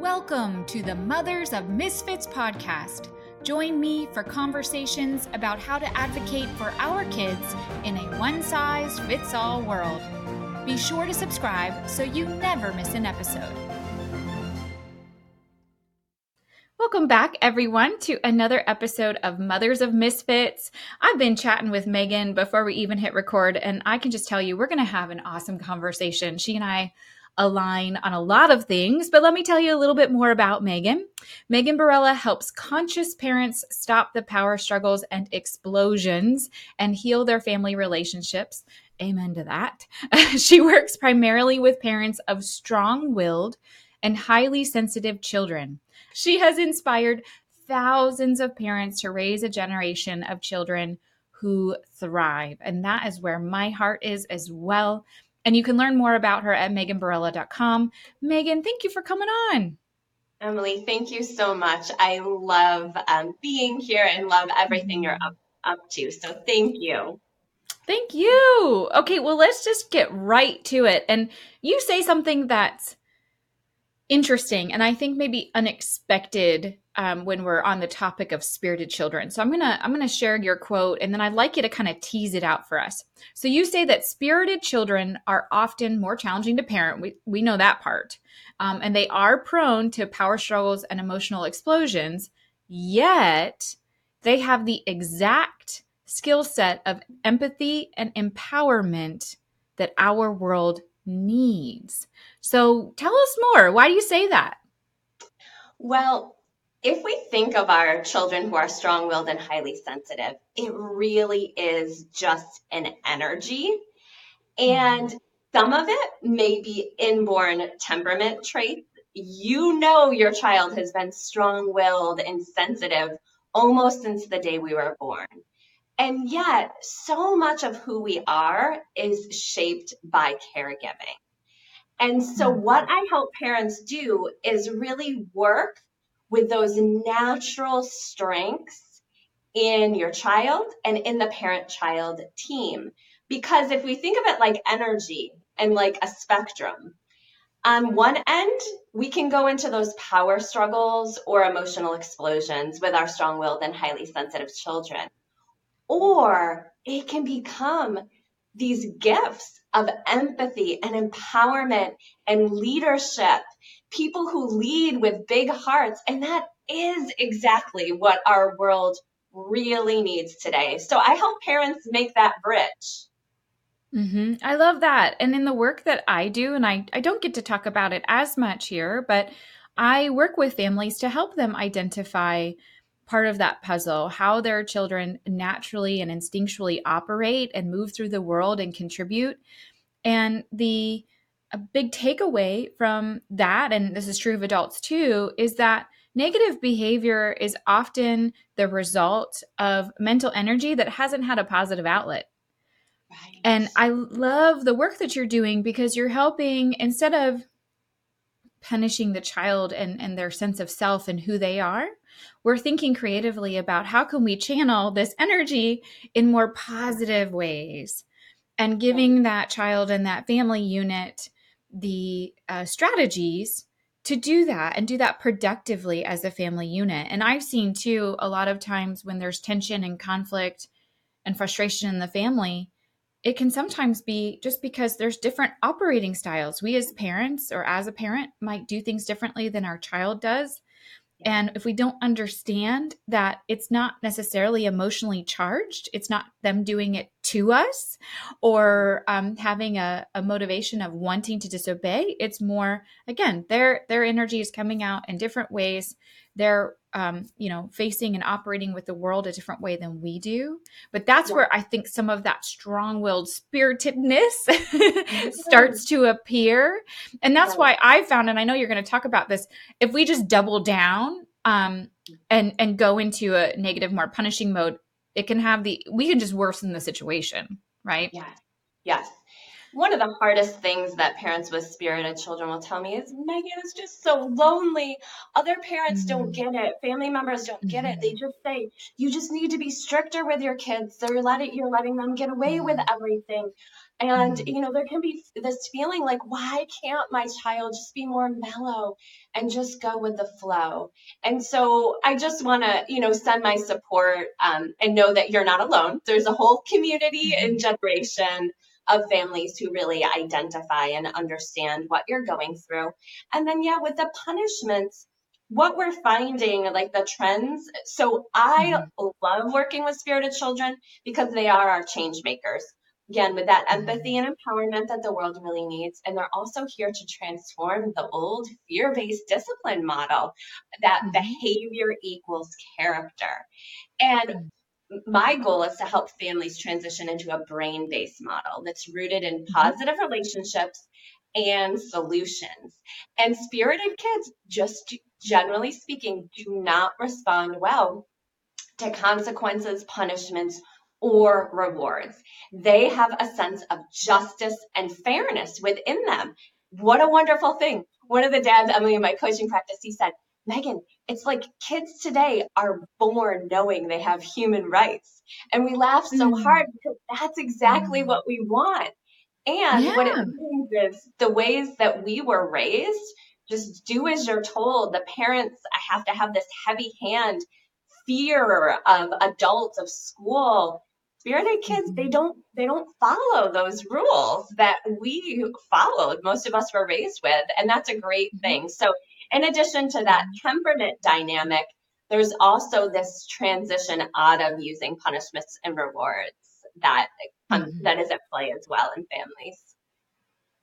Welcome to the Mothers of Misfits podcast. Join me for conversations about how to advocate for our kids in a one-size-fits-all world. Be sure to subscribe so you never miss an episode. Welcome back, everyone, to another episode of Mothers of Misfits. I've been chatting with Megan before we even hit record, and I can just tell you we're going to have an awesome conversation. She and I align on a lot of things, but let me tell you a little bit more about Megan. Megan Barella helps conscious parents stop the power struggles and explosions and heal their family relationships. Amen to that. She works primarily with parents of strong-willed and highly sensitive children. She has inspired thousands of parents to raise a generation of children who thrive, and that is where my heart is as well. And you can learn more about her at MeganBorrella.com. Megan, thank you for coming on. Emily, thank you so much. I love being here and love everything you're up to. So thank you. Thank you. Okay, well, let's just get right to it. And you say something that's interesting and I think maybe unexpected when we're on the topic of spirited children. So I'm gonna share your quote, and then I'd like you to kind of tease it out for us. So you say that spirited children are often more challenging to parent. We know that part, and they are prone to power struggles and emotional explosions. Yet they have the exact skill set of empathy and empowerment that our world needs. So tell us more. Why do you say that? Well, if we think of our children who are strong-willed and highly sensitive, it really is just an energy. And some of it may be inborn temperament traits. You know your child has been strong-willed and sensitive almost since the day we were born. And yet, so much of who we are is shaped by caregiving. And so what I help parents do is really work with those natural strengths in your child and in the parent-child team. Because if we think of it like energy and like a spectrum, on one end, we can go into those power struggles or emotional explosions with our strong-willed and highly sensitive children. Or it can become these gifts of empathy and empowerment and leadership, people who lead with big hearts. And that is exactly what our world really needs today. So I help parents make that bridge. Mm-hmm. I love that. And in the work that I do, and I don't get to talk about it as much here, but I work with families to help them identify part of that puzzle, how their children naturally and instinctually operate and move through the world and contribute. And a big takeaway from that, and this is true of adults too, is that negative behavior is often the result of mental energy that hasn't had a positive outlet. Right. And I love the work that you're doing because you're helping, instead of punishing the child and their sense of self and who they are, we're thinking creatively about how can we channel this energy in more positive ways and giving that child and that family unit the strategies to do that and do that productively as a family unit. And I've seen too, a lot of times when there's tension and conflict and frustration in the family, it can sometimes be just because there's different operating styles. We as parents or as a parent might do things differently than our child does. And if we don't understand that it's not necessarily emotionally charged, it's not them doing it to us or having a motivation of wanting to disobey, it's more, again, their energy is coming out in different ways. They're facing and operating with the world a different way than we do. But that's where I think some of that strong-willed spiritedness starts to appear. And that's why I found, and I know you're going to talk about this, if we just double down and go into a negative, more punishing mode, we can just worsen the situation, right? Yes. One of the hardest things that parents with spirited children will tell me is, Megan, it's just so lonely. Other parents don't get it. Family members don't get it. They just say, you just need to be stricter with your kids. You're letting them get away with everything. And, you know, there can be this feeling like, why can't my child just be more mellow and just go with the flow? And so I just want to, you know, send my support and know that you're not alone. There's a whole community and generation of families who really identify and understand what you're going through. And then, yeah, with the punishments, what we're finding, like the trends. So I love working with spirited children because they are our change makers. Again, with that empathy and empowerment that the world really needs. And they're also here to transform the old fear-based discipline model that behavior equals character. And my goal is to help families transition into a brain-based model that's rooted in positive relationships and solutions. And spirited kids, just generally speaking, do not respond well to consequences, punishments, or rewards. They have a sense of justice and fairness within them. What a wonderful thing. One of the dads, Emily, in my coaching practice, he said, Megan, it's like kids today are born knowing they have human rights. And we laugh so hard because that's exactly what we want. And what it means is the ways that we were raised, just do as you're told. The parents have to have this heavy hand, fear of adults, of school. Spirited kids, they don't follow those rules that we followed. Most of us were raised with, and that's a great thing. So in addition to that temperament dynamic, there's also this transition out of using punishments and rewards that is at play as well in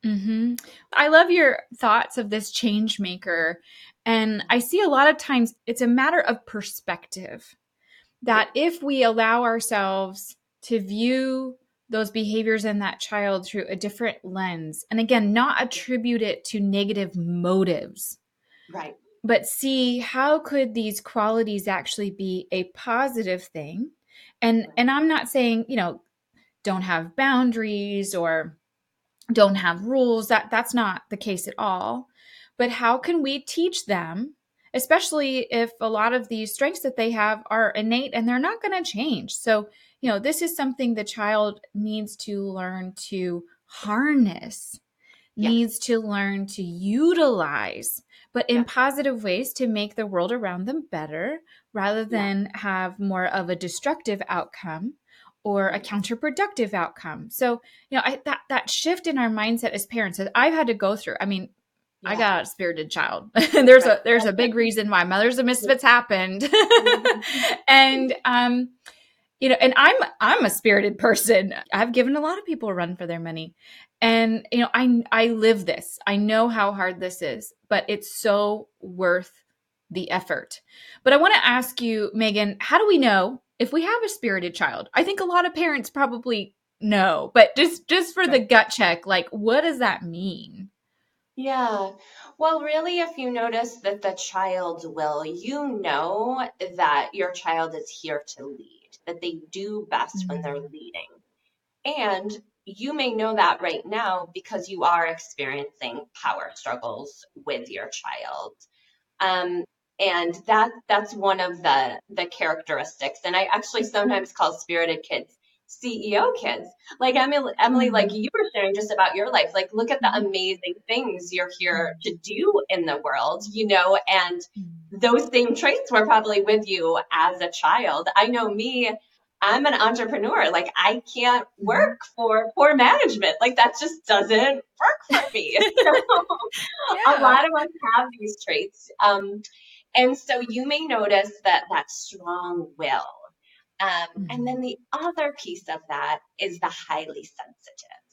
families. I love your thoughts of this change maker. And I see a lot of times it's a matter of perspective, that if we allow ourselves to view those behaviors in that child through a different lens, and again, not attribute it to negative motives, right? But see, how could these qualities actually be a positive thing? And I'm not saying, you know, don't have boundaries or don't have rules. That's not the case at all. But how can we teach them, especially if a lot of these strengths that they have are innate and they're not going to change? So, you know, this is something the child needs to learn to harness, needs to learn to utilize, but in positive ways to make the world around them better, rather than have more of a destructive outcome or a counterproductive outcome. So, you know, that shift in our mindset as parents that I've had to go through. I mean, I got a spirited child. there's a big reason why Mothers of Misfits happened. And, you know, and I'm a spirited person. I've given a lot of people a run for their money, and, you know, I live this, I know how hard this is, but it's so worth the effort. But I want to ask you, Megan, how do we know if we have a spirited child? I think a lot of parents probably know, but just for the gut check, like, what does that mean? Yeah. Well, really, if you notice that the child will, you know that your child is here to lead, that they do best when they're leading. And you may know that right now because you are experiencing power struggles with your child. And that's one of the characteristics. And I actually sometimes call spirited kids CEO kids. Like Emily, like you were sharing just about your life, like look at the amazing things you're here to do in the world, you know, and those same traits were probably with you as a child. I know me, I'm an entrepreneur. Like I can't work for poor management. Like that just doesn't work for me. A lot of us have these traits. And so you may notice that strong will. And then the other piece of that is the highly sensitive.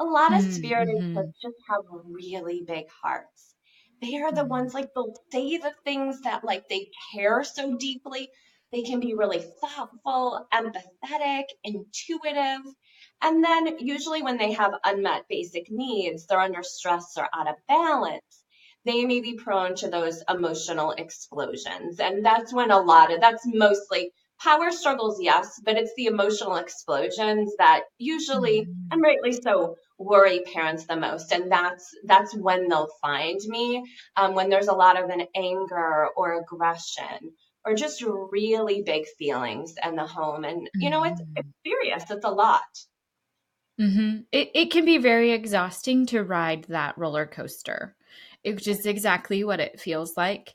A lot of spirited kids just have really big hearts. They are the ones, like, they'll say the things that, like, they care so deeply. They can be really thoughtful, empathetic, intuitive. And then usually when they have unmet basic needs, they're under stress or out of balance. They may be prone to those emotional explosions. And that's when that's mostly Power struggles, yes, but it's the emotional explosions that usually, and rightly so, worry parents the most. And that's when they'll find me, when there's a lot of an anger or aggression or just really big feelings in the home. And, you know, it's serious. It's a lot. Mm-hmm. It can be very exhausting to ride that roller coaster, which is exactly what it feels like.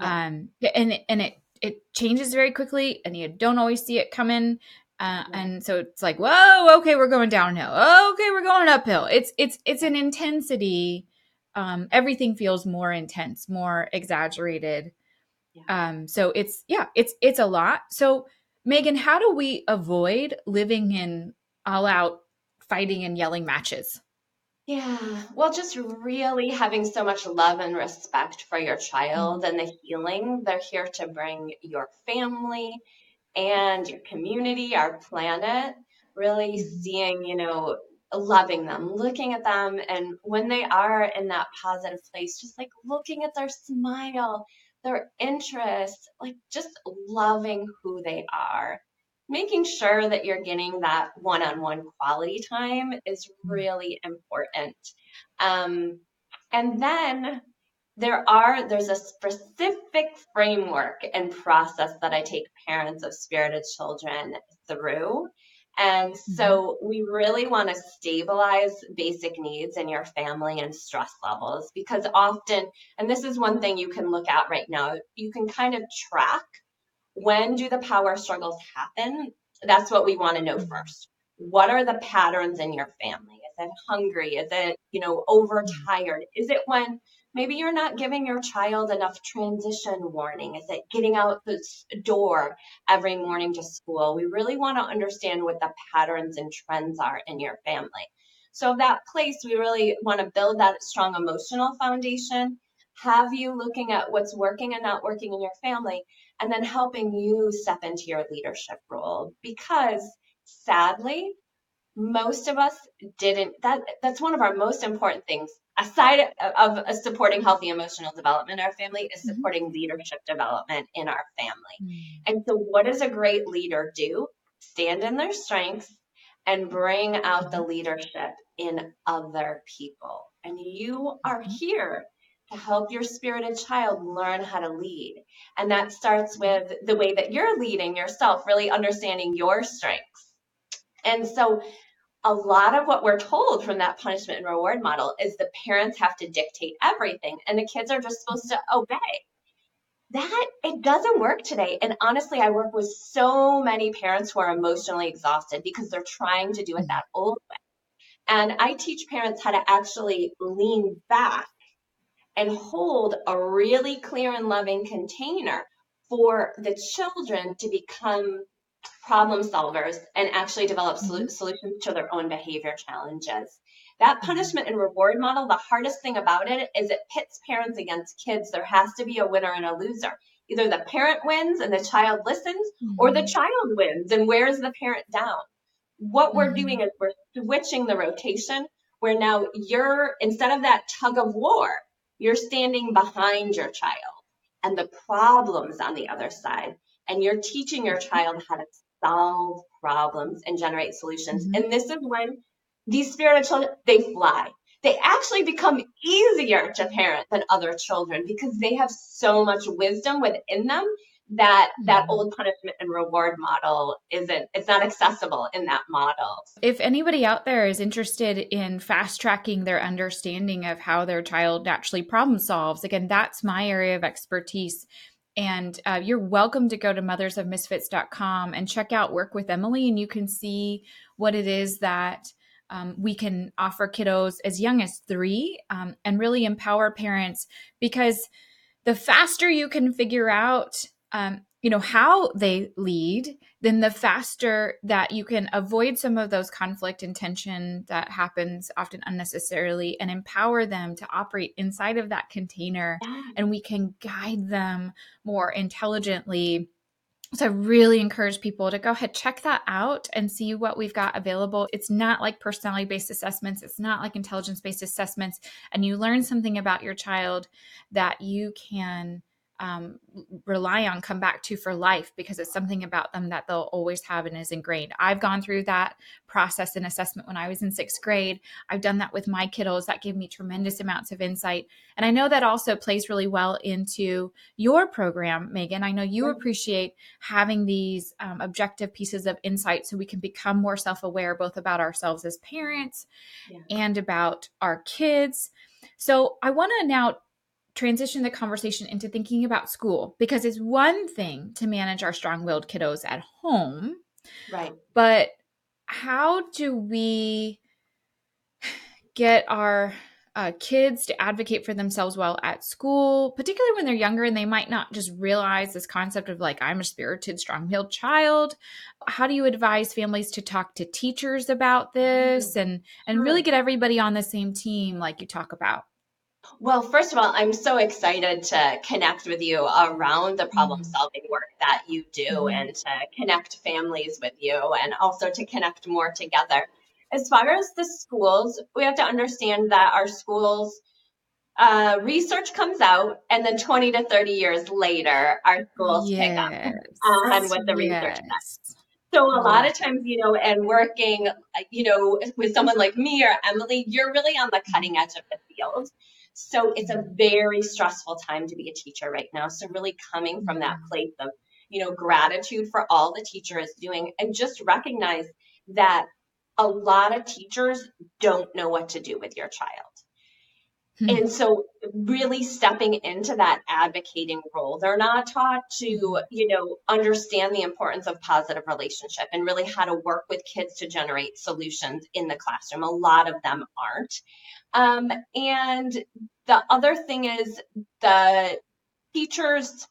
Yeah. And it changes very quickly, and you don't always see it coming. And so it's like, whoa, okay, we're going downhill. Okay, we're going uphill. It's an intensity. Everything feels more intense, more exaggerated. Yeah. So it's a lot. So Megan, how do we avoid living in all out fighting and yelling matches? Yeah. Well, just really having so much love and respect for your child and the healing they're here to bring your family and your community, our planet, really seeing, you know, loving them, looking at them. And when they are in that positive place, just like looking at their smile, their interests, like just loving who they are. Making sure that you're getting that one-on-one quality time is really important. And then there's a specific framework and process that I take parents of spirited children through. And so we really want to stabilize basic needs in your family and stress levels, because often, and this is one thing you can look at right now, you can kind of track, when do the power struggles happen? That's what we want to know first. What are the patterns in your family? Is it hungry? Is it, you know, overtired? Is it when maybe you're not giving your child enough transition warning? Is it getting out the door every morning to school? We really want to understand what the patterns and trends are in your family. So that place, we really want to build that strong emotional foundation, have you looking at what's working and not working in your family, and then helping you step into your leadership role. Because sadly, most of us didn't, that's one of our most important things, aside of supporting healthy emotional development in our family, is supporting leadership development in our family. And so what does a great leader do? Stand in their strengths and bring out the leadership in other people. And you are here to help your spirited child learn how to lead. And that starts with the way that you're leading yourself, really understanding your strengths. And so a lot of what we're told from that punishment and reward model is the parents have to dictate everything and the kids are just supposed to obey. That, it doesn't work today. And honestly, I work with so many parents who are emotionally exhausted because they're trying to do it that old way. And I teach parents how to actually lean back and hold a really clear and loving container for the children to become problem solvers and actually develop solutions to their own behavior challenges. That punishment and reward model, the hardest thing about it is it pits parents against kids. There has to be a winner and a loser. Either the parent wins and the child listens, or the child wins and wears the parent down. What we're doing is we're switching the rotation, where now you're, instead of that tug of war, you're standing behind your child and the problems on the other side, and you're teaching your child how to solve problems and generate solutions. And this is when these spirited children, they fly. They actually become easier to parent than other children because they have so much wisdom within them that that old punishment and reward model isn't, it's not accessible in that model. If anybody out there is interested in fast tracking their understanding of how their child naturally problem solves, again, that's my area of expertise. And you're welcome to go to mothersofmisfits.com and check out Work with Emily, and you can see what it is that we can offer kiddos as young as 3, and really empower parents, because the faster you can figure out you know, how they lead, then the faster that you can avoid some of those conflict and tension that happens often unnecessarily, and empower them to operate inside of that container. And we can guide them more intelligently. So I really encourage people to go ahead, check that out and see what we've got available. It's not like personality-based assessments. It's not like intelligence-based assessments. And you learn something about your child that you can rely on, come back to for life, because it's something about them that they'll always have and is ingrained. I've gone through that process and assessment when I was in 6th grade. I've done that with my kiddos. That gave me tremendous amounts of insight. And I know that also plays really well into your program, Megan. I know you appreciate having these objective pieces of insight so we can become more self-aware, both about ourselves as parents and about our kids. So I want to now transition the conversation into thinking about school, because it's one thing to manage our strong-willed kiddos at home, right? But how do we get our kids to advocate for themselves well at school, particularly when they're younger and they might not just realize this concept of like, I'm a spirited, strong-willed child? How do you advise families to talk to teachers about this and really get everybody on the same team like you talk about? Well, first of all, I'm so excited to connect with you around the problem solving work that you do and to connect families with you and also to connect more together. As far as the schools, we have to understand that our schools research comes out and then 20 to 30 years later, our schools pick up with the research. So a lot of times, you know, and working, you know, with someone like me or Emily, you're really on the cutting edge of the field. So it's a very stressful time to be a teacher right now. So really coming from that place of, you know, gratitude for all the teacher is doing, and just recognize that a lot of teachers don't know what to do with your child. And so really stepping into that advocating role, they're not taught to, you know, understand the importance of positive relationship and really how to work with kids to generate solutions in the classroom. A lot of them aren't. And the other thing is the teachers,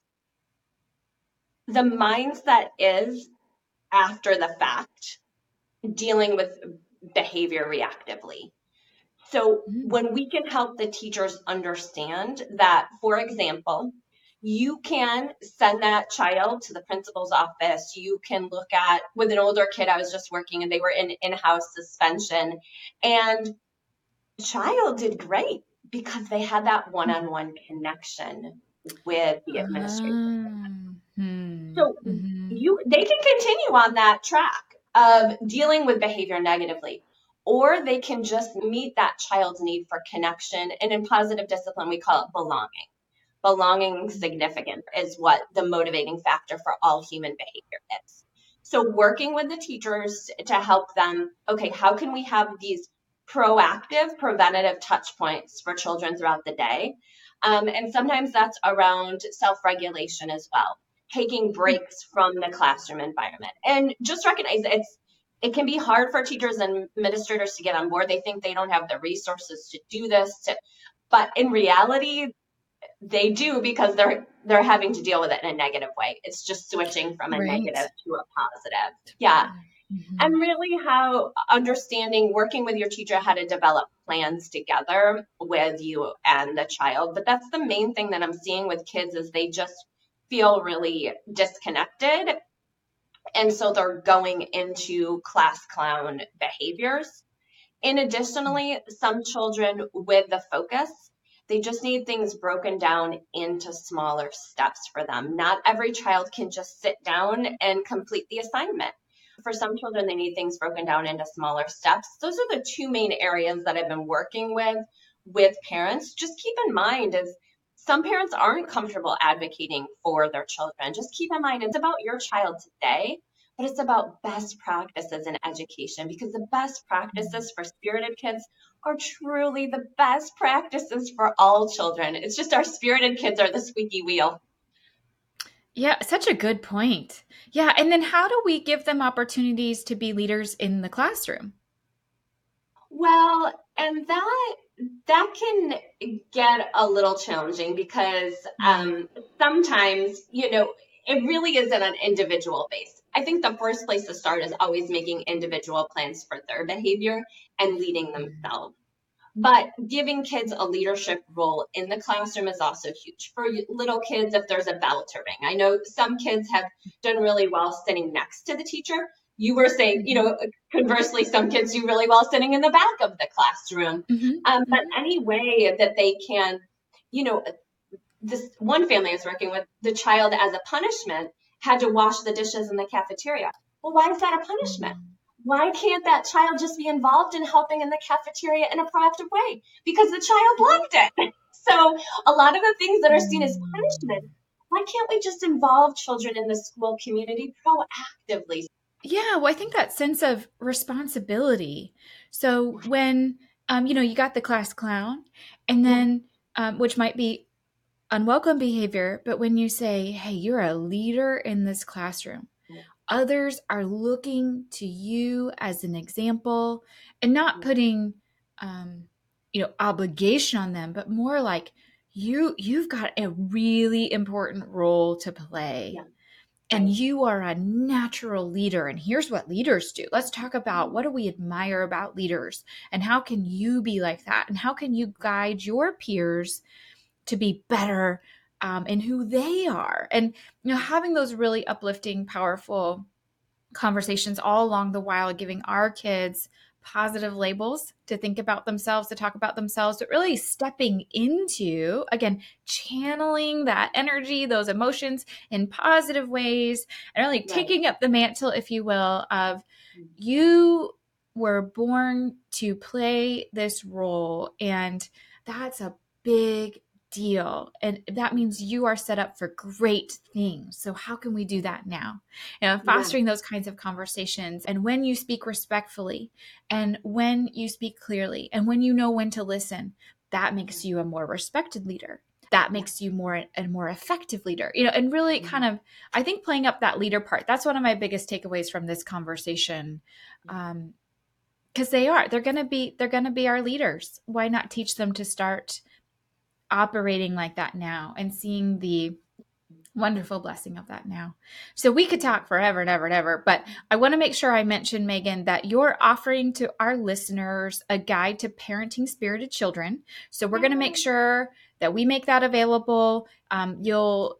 the mindset is after the fact, dealing with behavior reactively. So when we can help the teachers understand that, for example, you can send that child to the principal's office, you can look at, with an older kid, I was just working and they were in in-house suspension, and the child did great because they had that one-on-one connection with the administrator. So they can continue on that track of dealing with behavior negatively. Or they can just meet that child's need for connection. And in positive discipline, we call it belonging. Belonging significant is what the motivating factor for all human behavior is. So working with the teachers to help them, okay, how can we have these proactive, preventative touch points for children throughout the day? And sometimes that's around self-regulation as well, taking breaks from the classroom environment. And just recognize it can be hard for teachers and administrators to get on board. They think they don't have the resources to do this, but in reality, they do, because they're having to deal with it in a negative way. It's just switching from a negative to a positive. And really how understanding, working with your teacher, how to develop plans together with you and the child. But that's the main thing that I'm seeing with kids is they just feel really disconnected. And so they're going into class clown behaviors. And additionally, some children with the focus, they just need things broken down into smaller steps for them. Not every child can just sit down and complete the assignment. For some children, they need things broken down into smaller steps. Those are the two main areas that I've been working with parents. Just keep in mind is some parents aren't comfortable advocating for their children. Just keep in mind, it's about your child today, but it's about best practices in education, because the best practices for spirited kids are truly the best practices for all children. It's just our spirited kids are the squeaky wheel. Yeah, such a good point. Yeah. And then how do we give them opportunities to be leaders in the classroom? Well, and that can get a little challenging because sometimes, you know, it really is on an individual basis. I think the first place to start is always making individual plans for their behavior and leading themselves. But giving kids a leadership role in the classroom is also huge. For little kids, if there's a bell to ring, I know some kids have done really well sitting next to the teacher. You were saying, you know, conversely, some kids do really well sitting in the back of the classroom. But any way that they can, you know, this one family I was working with, the child as a punishment had to wash the dishes in the cafeteria. Well, why is that a punishment? Why can't that child just be involved in helping in the cafeteria in a proactive way? Because the child loved it. So a lot of the things that are seen as punishment, why can't we just involve children in the school community proactively? Yeah, well, I think that sense of responsibility. So when, you got the class clown, and then, which might be unwelcome behavior, but when you say, hey, you're a leader in this classroom, others are looking to you as an example, and not putting, obligation on them, but more like you've got a really important role to play. Yeah. And you are a natural leader. And here's what leaders do. Let's talk about what do we admire about leaders, and how can you be like that? And how can you guide your peers to be better in who they are? And, having those really uplifting, powerful conversations all along the while, giving our kids positive labels to think about themselves, to talk about themselves, but really stepping into, again, channeling that energy, those emotions in positive ways, and really taking up the mantle, if you will, of you were born to play this role. And that's a big deal. And that means you are set up for great things. So how can we do that now? Fostering those kinds of conversations. And when you speak respectfully, and when you speak clearly, and when you know when to listen, that makes you a more respected leader. That makes you a more effective leader, and really kind of, I think, playing up that leader part. That's one of my biggest takeaways from this conversation. Cause they're going to be our leaders. Why not teach them to start operating like that now, and seeing the wonderful blessing of that now? So we could talk forever and ever and ever, but I want to make sure I mention, Megan, that you're offering to our listeners a guide to parenting spirited children. So we're going to make sure that we make that available. You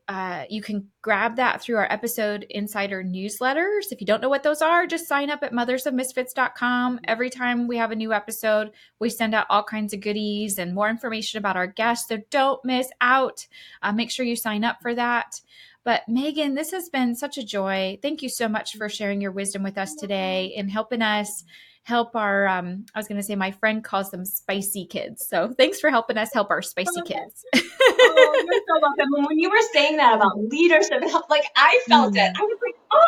can grab that through our episode insider newsletters. If you don't know what those are, just sign up at mothersofmisfits.com. Every time we have a new episode, we send out all kinds of goodies and more information about our guests. So don't miss out. Make sure you sign up for that. But Megan, this has been such a joy. Thank you so much for sharing your wisdom with us today and helping us help our, I was going to say my friend calls them spicy kids. So thanks for helping us help our spicy kids. Oh, you're so welcome. When you were saying that about leadership, like I felt it. I was like, oh,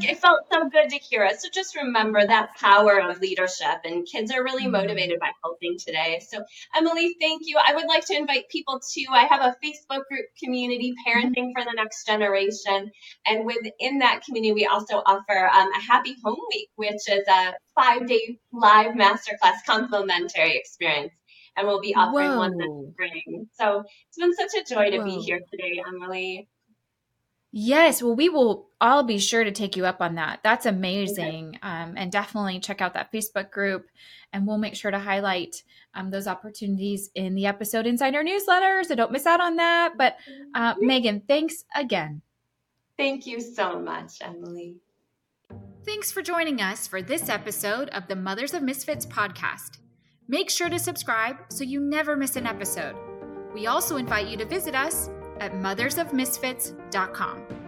it felt so good to hear it. So just remember that power of leadership, and kids are really motivated by helping today. So Emily, thank you. I would like to invite people to, I have a Facebook group, Community Parenting for the Next Generation. And within that community, we also offer a Happy Home Week, which is a 5-day live masterclass complimentary experience. And we'll be offering one this spring. So it's been such a joy to be here today, Emily. Yes. Well, we will all be sure to take you up on that. That's amazing. And definitely check out that Facebook group, and we'll make sure to highlight those opportunities in the episode insider newsletter. So don't miss out on that. But Megan, thanks again. Thank you so much, Emily. Thanks for joining us for this episode of the Mothers of Misfits podcast. Make sure to subscribe so you never miss an episode. We also invite you to visit us at mothersofmisfits.com.